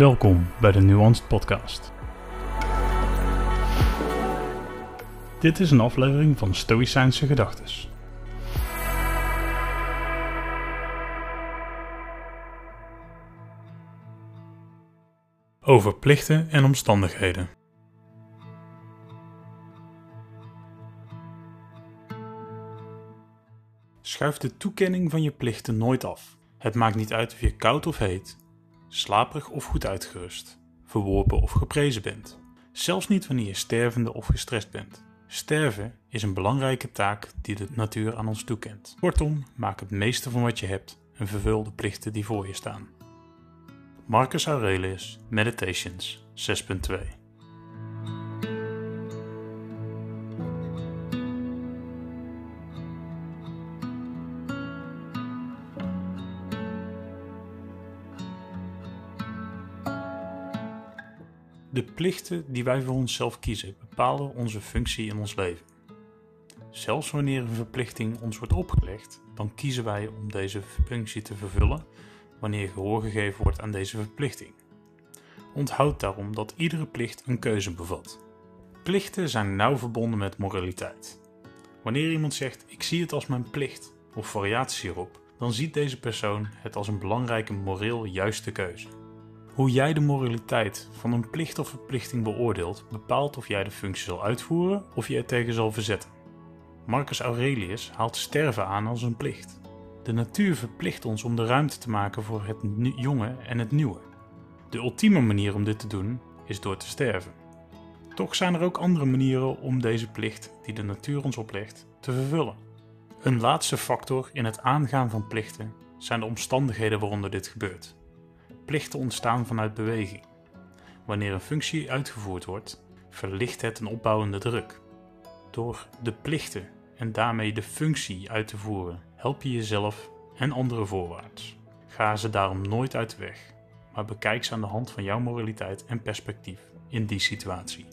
Welkom bij de Nuanced Podcast. Dit is een aflevering van Stoïcijnse Gedachten. Over plichten en omstandigheden. Schuif de toekenning van je plichten nooit af. Het maakt niet uit of je koud of heet, slaperig of goed uitgerust, verworpen of geprezen bent. Zelfs niet wanneer je stervende of gestrest bent. Sterven is een belangrijke taak die de natuur aan ons toekent. Kortom, maak het meeste van wat je hebt en vervul de plichten die voor je staan. Marcus Aurelius, Meditations 6.2. De plichten die wij voor onszelf kiezen bepalen onze functie in ons leven. Zelfs wanneer een verplichting ons wordt opgelegd, dan kiezen wij om deze functie te vervullen wanneer gehoor gegeven wordt aan deze verplichting. Onthoud daarom dat iedere plicht een keuze bevat. Plichten zijn nauw verbonden met moraliteit. Wanneer iemand zegt "ik zie het als mijn plicht" of variaties hierop, dan ziet deze persoon het als een belangrijke moreel juiste keuze. Hoe jij de moraliteit van een plicht of verplichting beoordeelt, bepaalt of jij de functie zal uitvoeren of je er tegen zal verzetten. Marcus Aurelius haalt sterven aan als een plicht. De natuur verplicht ons om de ruimte te maken voor het jonge en het nieuwe. De ultieme manier om dit te doen is door te sterven. Toch zijn er ook andere manieren om deze plicht die de natuur ons oplegt te vervullen. Een laatste factor in het aangaan van plichten zijn de omstandigheden waaronder dit gebeurt. Plichten ontstaan vanuit beweging. Wanneer een functie uitgevoerd wordt, verlicht het een opbouwende druk. Door de plichten en daarmee de functie uit te voeren, help je jezelf en anderen voorwaarts. Ga ze daarom nooit uit de weg, maar bekijk ze aan de hand van jouw moraliteit en perspectief in die situatie.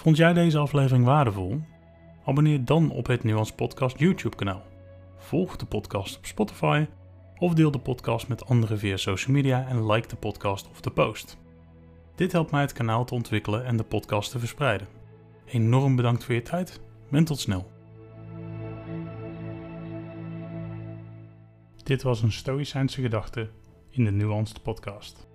Vond jij deze aflevering waardevol? Abonneer dan op het Nuanced Podcast YouTube kanaal. Volg de podcast op Spotify of deel de podcast met anderen via social media en like de podcast of de post. Dit helpt mij het kanaal te ontwikkelen en de podcast te verspreiden. Enorm bedankt voor je tijd en tot snel. Dit was een Stoïcijnse gedachte in de Nuanced Podcast.